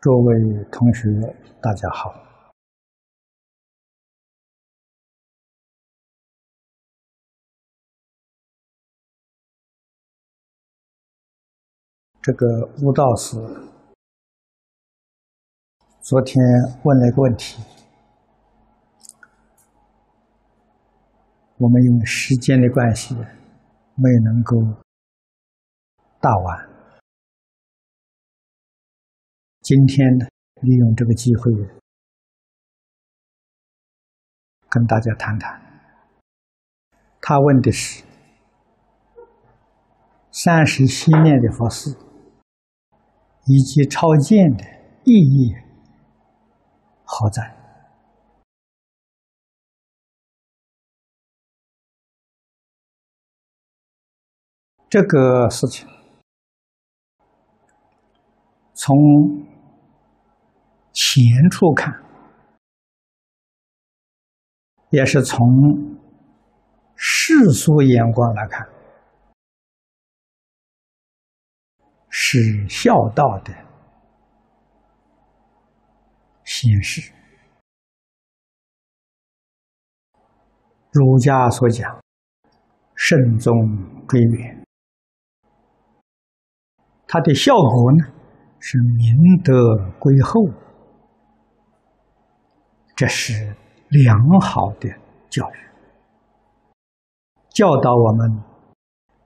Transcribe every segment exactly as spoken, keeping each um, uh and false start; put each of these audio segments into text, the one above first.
各位同学，大家好。这个悟道士昨天问了一个问题，我们因为时间的关系，没能够答完。 今天呢，利用这个机会跟大家谈谈。他问的是：三十七念的佛事，以及超荐的意义何在？这个事情从 前处看，也是从世俗眼光来看，是孝道的显示。儒家所讲“慎终追远”，它的效果呢是明德归厚。 这是良好的教育，教导我们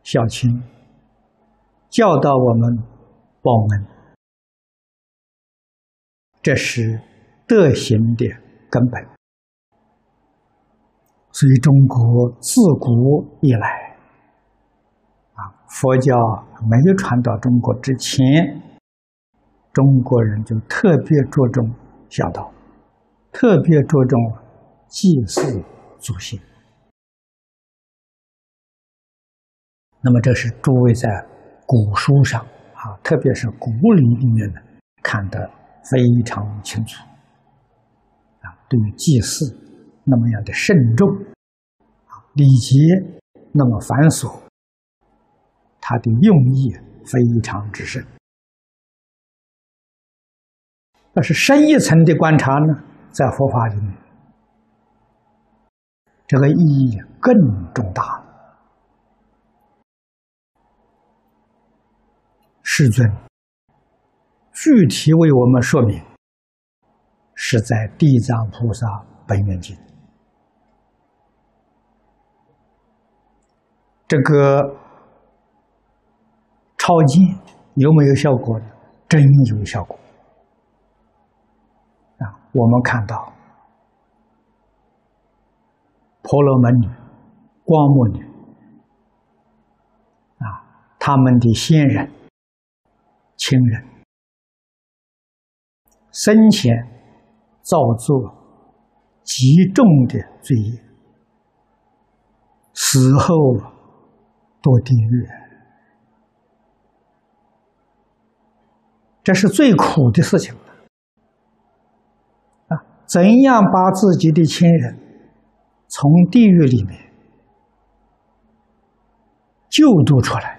孝亲，教导我们报恩，这是德行的根本。所以，中国自古以来，啊，佛教没有传到中国之前，中国人就特别着重孝道。 特别着重祭祀祖先，那么这是诸位在古书上啊，特别是古礼里面呢，看得非常清楚啊。对于祭祀那么样的慎重啊，礼节那么繁琐，它的用意非常之深。但是深一层的观察呢？ 在佛法里面，这个意义更重大了。世尊具体为我们说明，是在《地藏菩萨本愿经》。这个超荐有没有效果呢？真有效果。 我们看到婆罗门女、光目女啊，他们的先人、亲人生前造作极重的罪业，死后堕地狱，这是最苦的事情。 怎样把自己的亲人从地狱里面救度出来？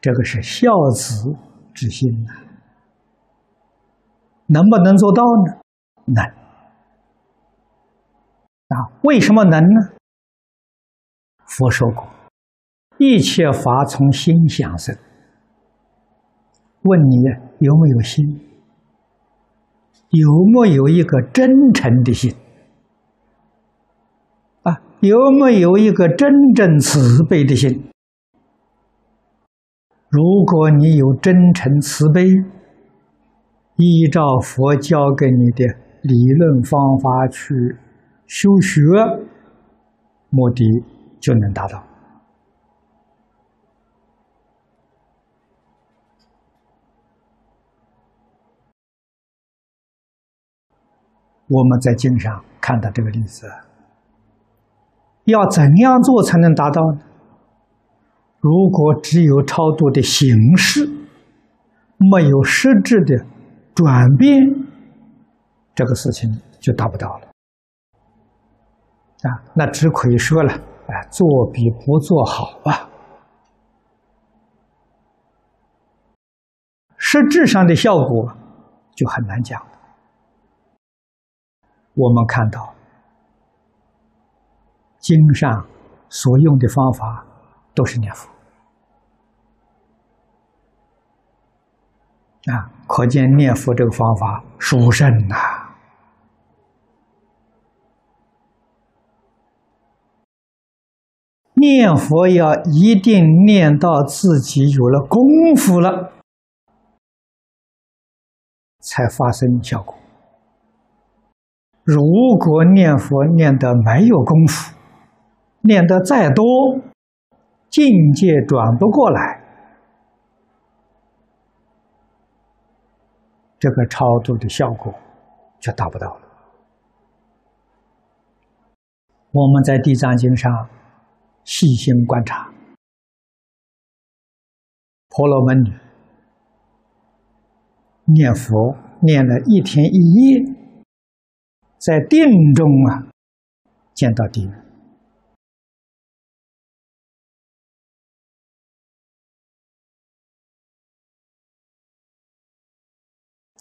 这个是孝子之心呐、啊。能不能做到呢？能。啊，为什么能呢？佛说过，一切法从心想生。问你有没有心？ 有没有一个真诚的心？啊，有没有一个真正慈悲的心？如果你有真诚慈悲，依照佛教给你的理论方法去修学，目的就能达到。我们在经上看到这个例子，要怎样做才能达到呢？如果只有超度的形式，没有实质的转变，这个事情就达不到了。啊，那只可以说了，哎，做比不做好啊。实质上的效果就很难讲了。我们看到经上所用的方法都是念佛啊，可见念佛这个方法殊胜呐、啊。 念佛要一定念到自己有了功夫了，才发生效果。如果念佛念得没有功夫，念得再多，境界转不过来，这个超度的效果就达不到了。我们在《地藏经》上。 细心观察，婆罗门女念佛念了一天一夜，在定中啊，见到地狱。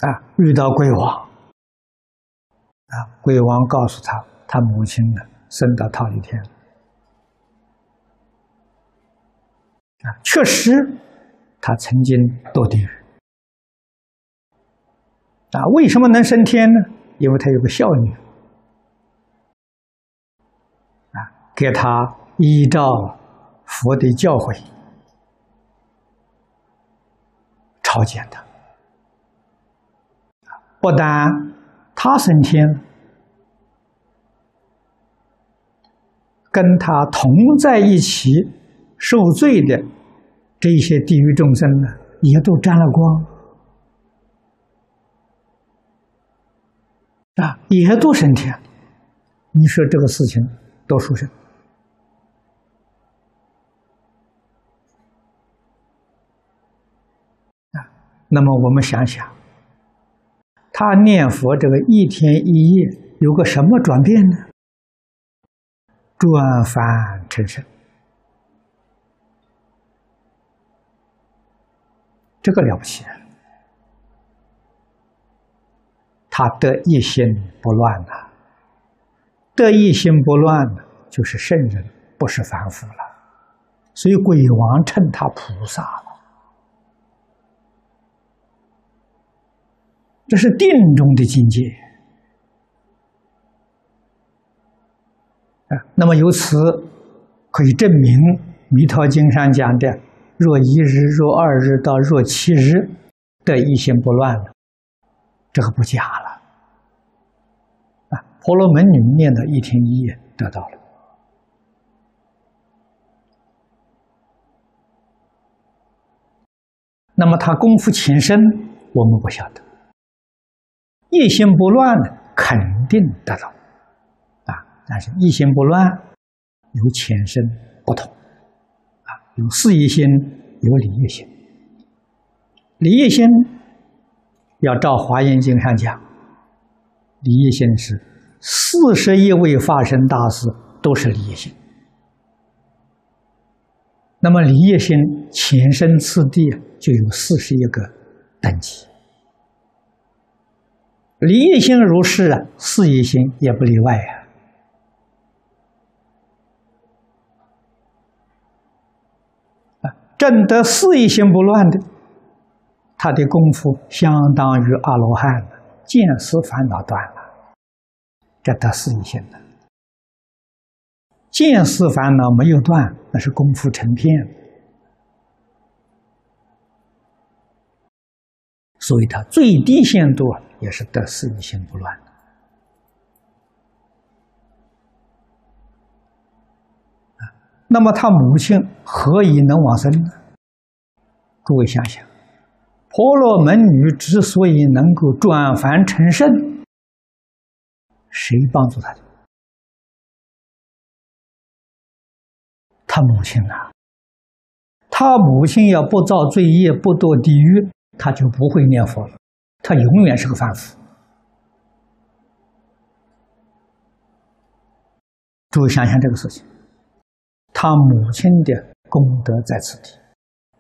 啊，遇到鬼王啊，鬼王告诉他，他母亲呢生到忉利天了。 啊，确实，他曾经堕地狱。啊，为什么能升天呢？因为他有个孝女，啊，给他依照佛的教诲，超荐他。不但他升天，跟他同在一起。 受罪的这些地狱众生呢，也都沾了光啊，也都升天。你说这个事情多殊胜啊！那么我们想想，他念佛这个一天一夜有个什么转变呢？转凡成圣。 这个了不起、啊，他得一心不乱呐、啊，得一心不乱、啊、就是圣人，不是凡夫了。所以鬼王称他菩萨了，这是定中的境界。那么由此可以证明《弥陀经》上讲的。 若一日，若二日，到若七日，得一心不乱了，这个不假了。啊，婆罗门女念到一天一夜得到了。那么他功夫情深，我们不晓得。一心不乱呢，肯定得到。啊，但是一心不乱，由前身不同。 有事业心，有理业心。理业心要照《华严经》上讲，理业心是四十一位法身大士都是理业心。那么理业心前身次第就有四十一个等级。理业心如是啊，事业心也不例外啊。 证得四一心不乱的，他的功夫相当于阿罗汉了，见思烦恼断了，这得四一心了。见思烦恼没有断，那是功夫成片。所以他最低限度也是得四一心不乱的。那么他母亲何以能往生呢？诸位想想，婆罗门女之所以能够转凡成圣，谁帮助她的？她母亲啊！她母亲要不造罪业，不堕地狱，她就不会念佛了，她永远是个凡夫。诸位想想这个事情。 他母亲的功德在此地，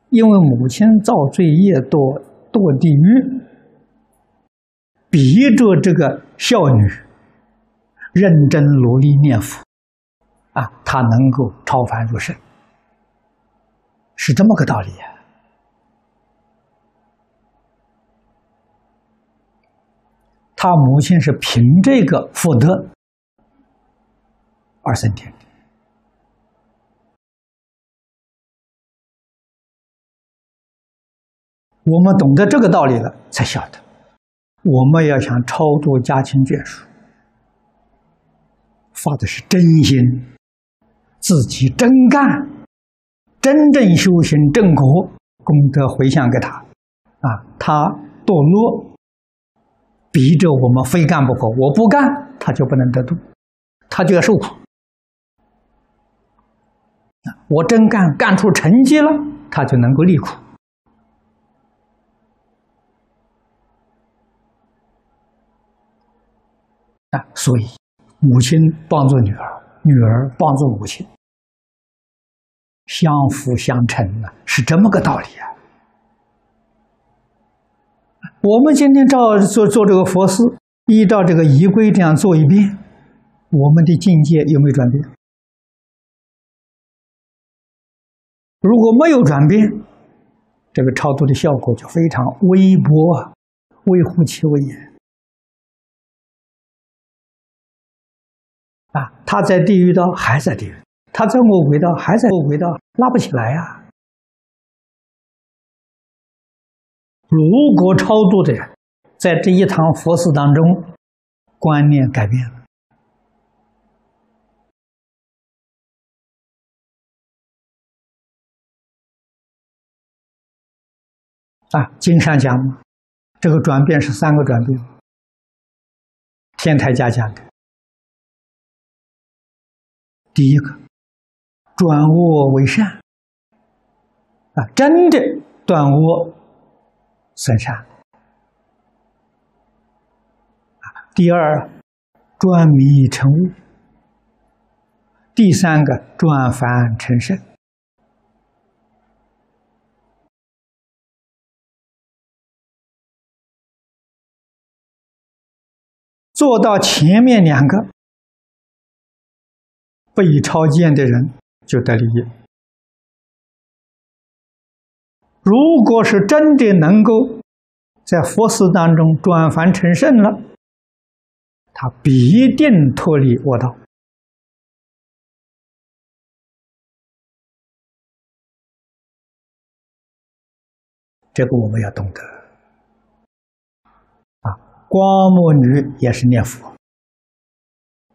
因为母亲造罪业多，堕地狱，逼着这个孝女认真努力念佛啊，她能够超凡入圣，是这么个道理啊。他母亲是凭这个福德而升天的。我们懂得这个道理了，才晓得我们要想超度家亲眷属，发的是真心，自己真干，真正修行正果，功德回向给他啊，他堕落，逼着我们非干不可，我不干他就不能得度，他就要受苦。我真干，干出成绩了，他就能够离苦。啊，所以母亲帮助女儿，女儿帮助母亲，相辅相成啊，是这么个道理啊。我们今天照做做这个佛事，依照这个仪规这样做一遍，我们的境界有没有转变？如果没有转变，这个超度的效果就非常微薄，微乎其微也。啊，他在地狱道还在地狱，他在我轨道还在我轨道，拉不起来啊。如果超度的人在这一堂佛事当中观念改变了，啊，经上讲嘛，这个转变是三个转变，天台家讲的。第一个，转恶为善啊，真的断恶损善啊。第二，转迷成悟。第三个，转凡成圣做到前面两个。被超荐的人就得利益。如果是真的能够在佛事当中转凡成圣了，他必定脱离恶道。这个我们要懂得啊！光目女也是念佛，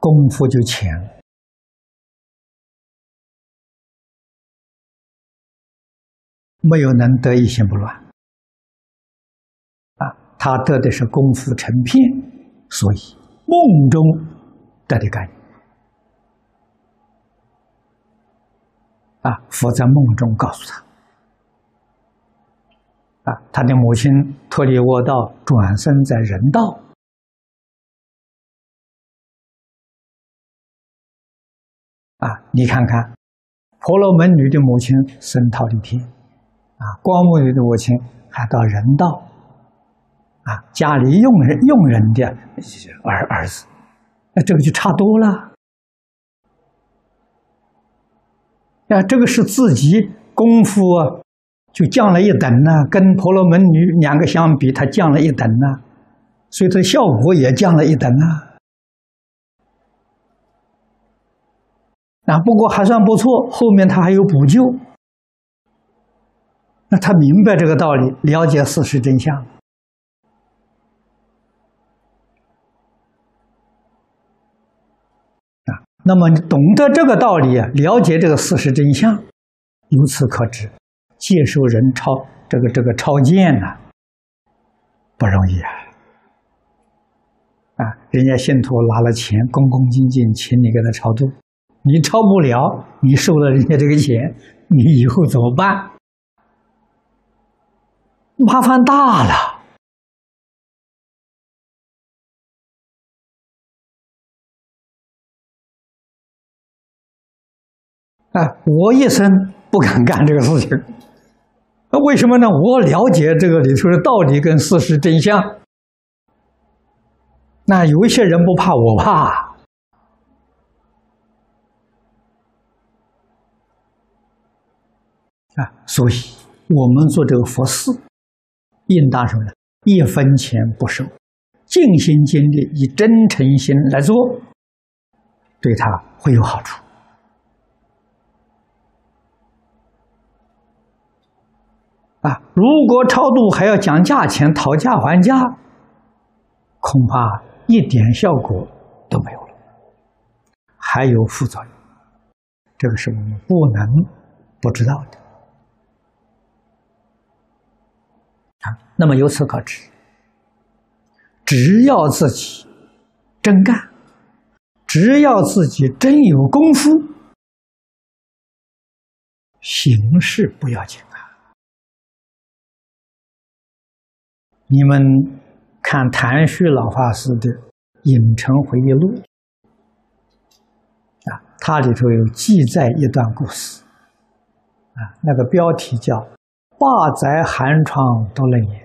功夫就浅了。没有能得一心不乱啊，他得的是功夫成片，所以梦中得的感应啊，佛在梦中告诉他啊，他的母亲脱离恶道，转生在人道啊，你看看婆罗门女的母亲生忉利天。啊，光目女的母亲还到人道，啊，家里佣人佣人的儿儿子，那这个就差多了。啊，这个是自己功夫就降了一等呢、啊，跟婆罗门女两个相比，她降了一等呢、啊，所以她效果也降了一等呢、啊。啊，不过还算不错，后面她还有补救。那他明白这个道理，了解事实真相啊。那么懂得这个道理啊，了解这个事实真相，由此可知，接受人超这个这个超荐呢、啊，不容易啊！啊，人家信徒拿了钱，恭恭敬敬请你给他超度，你超不了，你收了人家这个钱，你以后怎么办？麻烦大了啊！我一生不敢干这个事情，为什么呢？我了解这个里头的道理跟事实真相。那有一些人不怕，我怕。 啊，所以我们做这个佛事，应当什么呢？一分钱不收，尽心尽力，以真诚心来做，对他会有好处。啊，如果超度还要讲价钱、讨价还价，恐怕一点效果都没有了，还有副作用。这个是我们不能不知道的。 啊、那么由此可知，只要自己真干，只要自己真有功夫，形式不要紧啊。你们看谭旭老法师的《影城回忆录》啊，它里头有记载一段故事啊，那个标题叫。 八载寒窗读楞严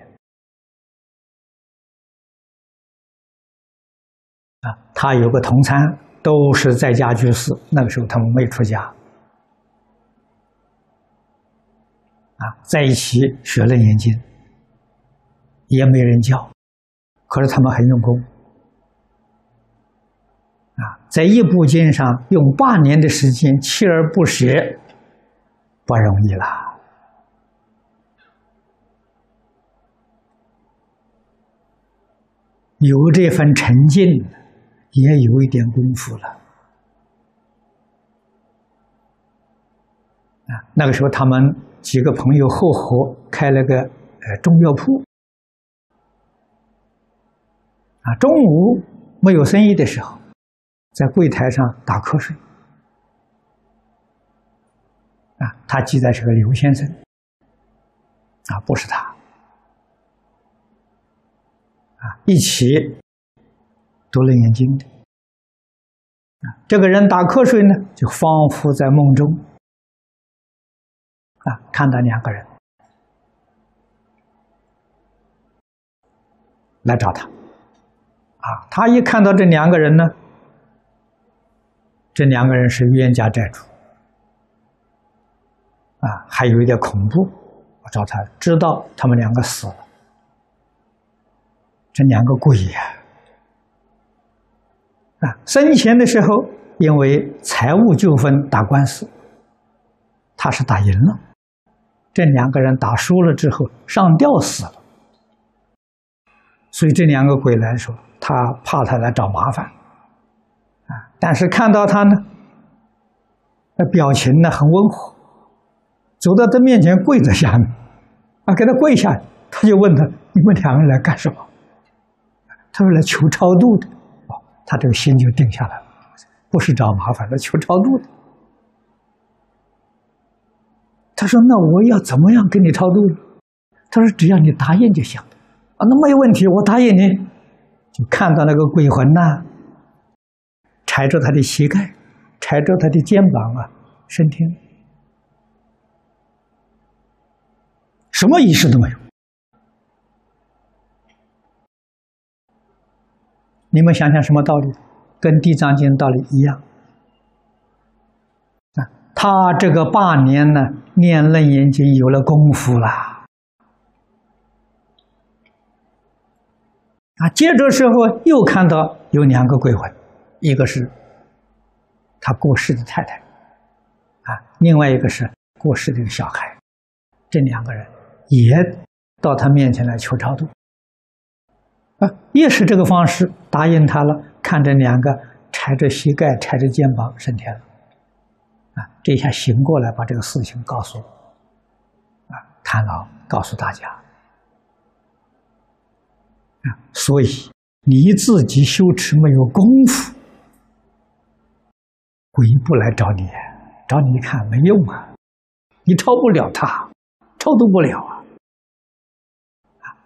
啊，他有个同参，都是在家居士。那个时候他们没出家啊，在一起学楞严经，也没人教，可是他们很用功啊，在一部经上用八年的时间锲而不舍，不容易啦。 有这份沉静，也有一点功夫了。啊，那个时候他们几个朋友合伙开了个呃中药铺。啊，中午没有生意的时候，在柜台上打瞌睡。啊，他记载是个刘先生。啊，不是他。 啊，一起读楞严经的啊，这个人打瞌睡呢，就仿佛在梦中啊，看到两个人来找他啊，他一看到这两个人呢，这两个人是冤家债主啊，还有一点恐怖，我找他，知道他们两个死了。 这两个鬼呀！啊，生前的时候因为财务纠纷打官司，他是打赢了，这两个人打输了之后上吊死了，所以这两个鬼来说，他怕他来找麻烦，啊，但是看到他呢，那表情呢很温和，走到他面前跪在下面，啊，给他跪下，他就问他：你们两个人来干什么？ 他是来求超度的，哦，他这个心就定下来了，不是找麻烦，来求超度的。他说：“那我要怎么样给你超度？”他说：“只要你答应就行。”啊，那没有问题，我答应你。就看到那个鬼魂呐、啊，踩着他的膝盖，踩着他的肩膀啊，升天，什么仪式都没有。 你们想想什么道理？跟《地藏经》道理一样啊！他这个八年呢，念《楞严经》有了功夫啦。啊，接着时候又看到有两个鬼魂，一个是他过世的太太啊，另外一个是过世的小孩，这两个人也到他面前来求超度。 啊，也是这个方式答应他了。看着两个踩着膝盖、踩着肩膀升天了，啊，这下醒过来，把这个事情告诉我，啊，谭老告诉大家，啊，所以你自己修持没有功夫，鬼不来找你，找你一看没用啊，你超不了他，超度不了啊，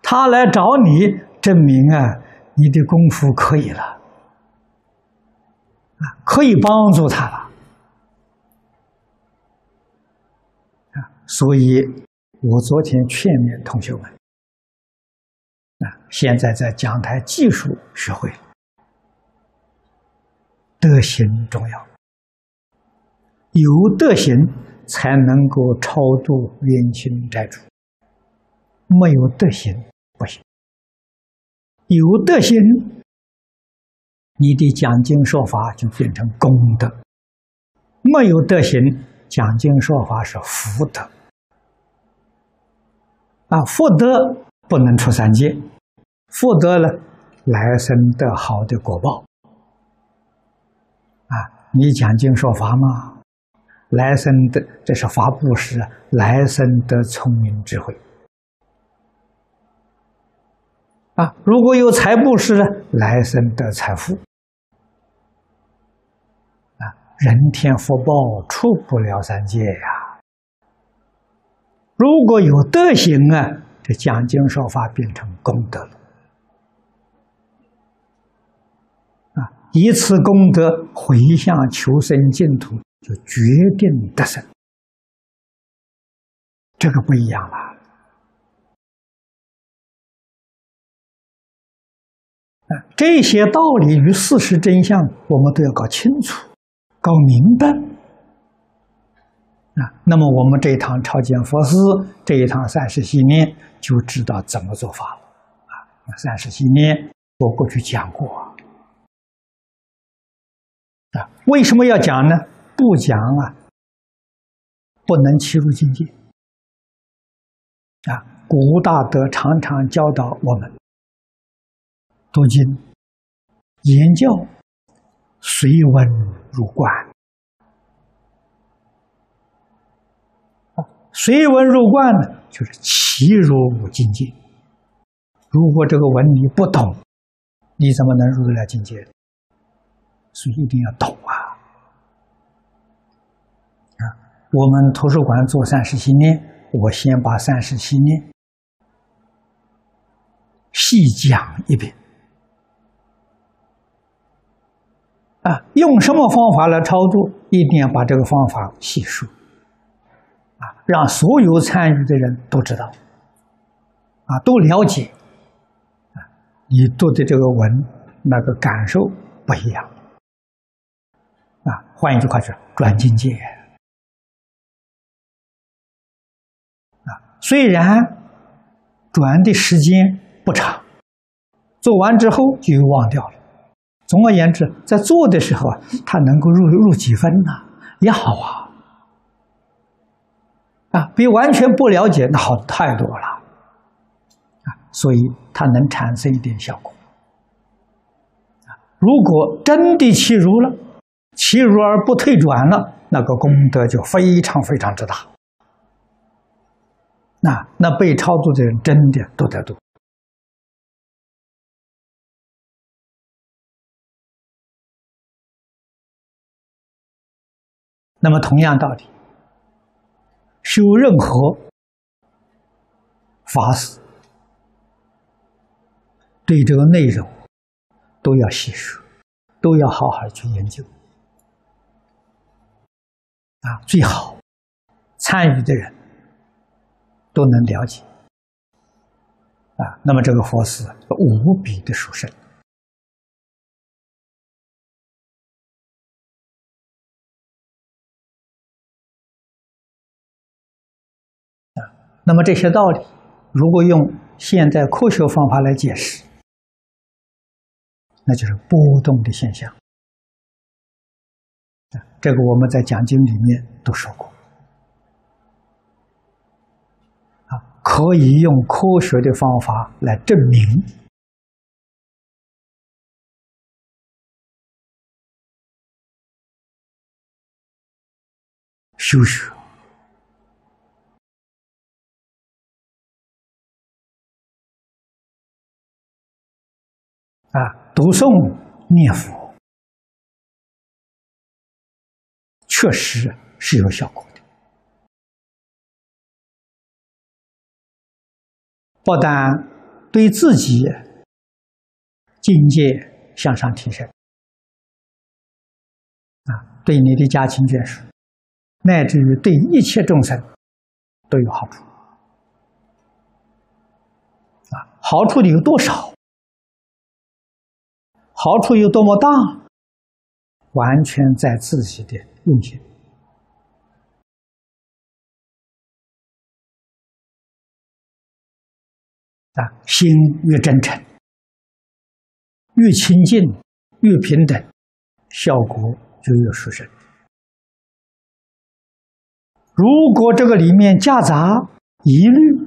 他来找你。 证明啊，你的功夫可以了，啊，可以帮助他了，啊，所以我昨天劝勉同学们，啊，现在在讲台技术学会了，德行重要，有德行才能够超度冤亲债主，没有德行不行。有德行，你的讲经说法就变成功德；没有德行，讲经说法是福德。啊，福德不能出三界，福德呢，来生得好的果报。啊，你讲经说法嘛，来生得这是法布施，来生得聪明智慧。啊，如果有财布施，来生得财富。啊，人天福报出不了三界呀。如果有德行啊，这讲经说法变成功德了。啊，一次功德回向求生净土，就决定得生。这个不一样了。啊，这些道理与事实真相，我们都要搞清楚、搞明白。啊，那么我们这一堂超荐佛师，这一堂三十系念就知道怎么做法了。啊，三十系念我过去讲过。啊，为什么要讲呢？不讲啊，不能切入境界。啊，古大德常常教导我们，读经、言教，随文入观。随文入观呢，就是其入境界。如果这个文你不懂，你怎么能入得了境界？所以一定要懂啊！啊，我们图书馆做三十系念，我先把三十系念细讲一遍。啊，用什么方法来超度？一定要把这个方法细说。让所有参与的人都知道，啊，都了解，啊，你读的这个文，那个感受不一样，啊，换一句话就是转境界，啊，虽然转的时间不长，做完之后就又忘掉了。总而言之，在做的时候啊，它能够入入几分呢，啊，也好啊。啊，比完全不了解那好太多了，啊，所以它能产生一点效果。啊，如果真的契入了，契入而不退转了，那个功德就非常非常之大。那那被超度的人真的多得多。那么同样道理。修任何法事，对这个内容都要细说，都要好好去研究。啊，最好参与的人都能了解。啊，那么这个佛事无比的殊胜。那么这些道理，如果用现代科学方法来解释，那就是波动的现象。这个我们在讲经里面都说过。啊，可以用科学的方法来证明。修学。啊，读诵念佛确实是有效果的，不但对自己境界向上提升，啊，对你的家亲眷属，乃至于对一切众生都有好处。好处有多少？好处有多么大？完全在自己的用心。啊，心越真诚，越清净，越平等，效果就越殊胜。如果这个里面夹杂疑虑、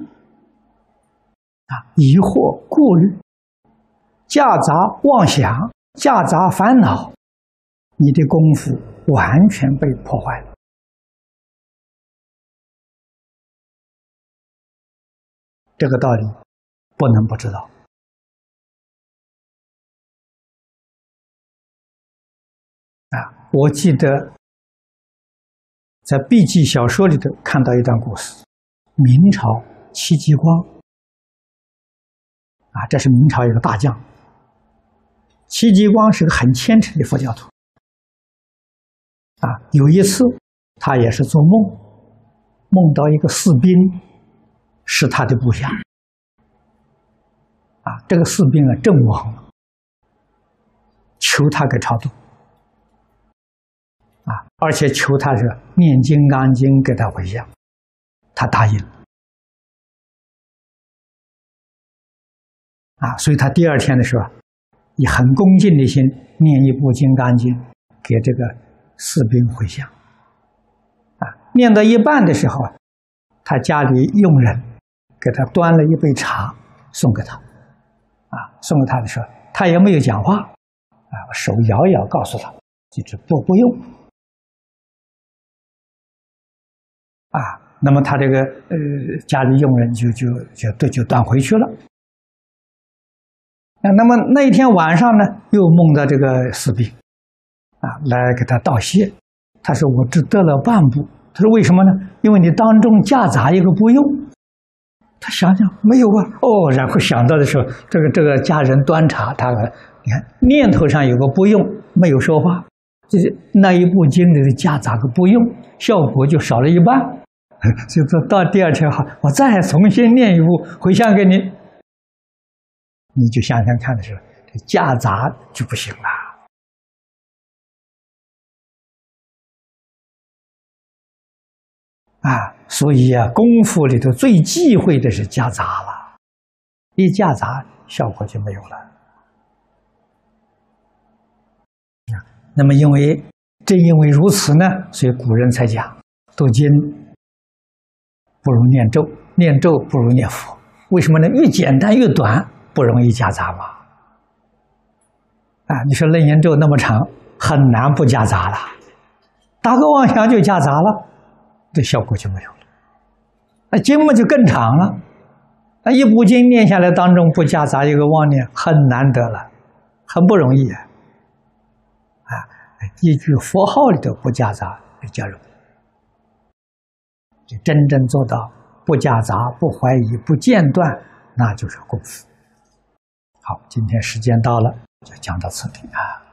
啊疑惑、顾虑，夹杂妄想，夹杂烦恼，你的功夫完全被破坏了。这个道理不能不知道。啊，我记得在笔记小说里头看到一段故事，明朝戚继光，啊，这是明朝一个大将。戚继光是个很虔诚的佛教徒，啊，有一次他也是做梦，梦到一个士兵是他的部下，啊，这个士兵啊阵亡了，求他给超度，啊，而且求他是念《金刚经》给他回向，他答应了，啊，所以他第二天的时候，以很恭敬的心念一部《金刚经》给这个士兵回向，啊，念到一半的时候，他家里佣人给他端了一杯茶送给他，啊，送给他的时候，他也没有讲话，啊，手摇一摇告诉他，记住不不用，啊，那么他这个呃家里佣人就就就就就端回去了。那么那一天晚上呢，又梦到这个士兵，啊，来给他道谢。他说：“我只得了半步。”他说：“为什么呢？因为你当中夹杂一个不用。”他想想没有啊，哦，然后想到的时候，这个这个家人端茶，他你看念头上有个不用，没有说话，就是那一部经里的夹杂个不用，效果就少了一半。就到第二天，好，我再重新念一部回向给你。你就想想看的时候，这夹杂就不行了。啊，所以啊，功夫里头最忌讳的是夹杂了，一夹杂效果就没有了。那么因为正因为如此呢，所以古人才讲读经不如念咒，念咒不如念佛。为什么呢？越简单越短，不容易夹杂嘛，啊，你说楞严咒那么长，很难不夹杂了，打个妄想就夹杂了，这效果就没有了。那经嘛就更长了，那一部经念下来当中不夹杂一个妄念，很难得了，很不容易啊！啊，一句佛号里头不夹杂比较容易，就真正做到不夹杂、不怀疑、不间断，那就是功夫。好，今天时间到了，就讲到此地啊。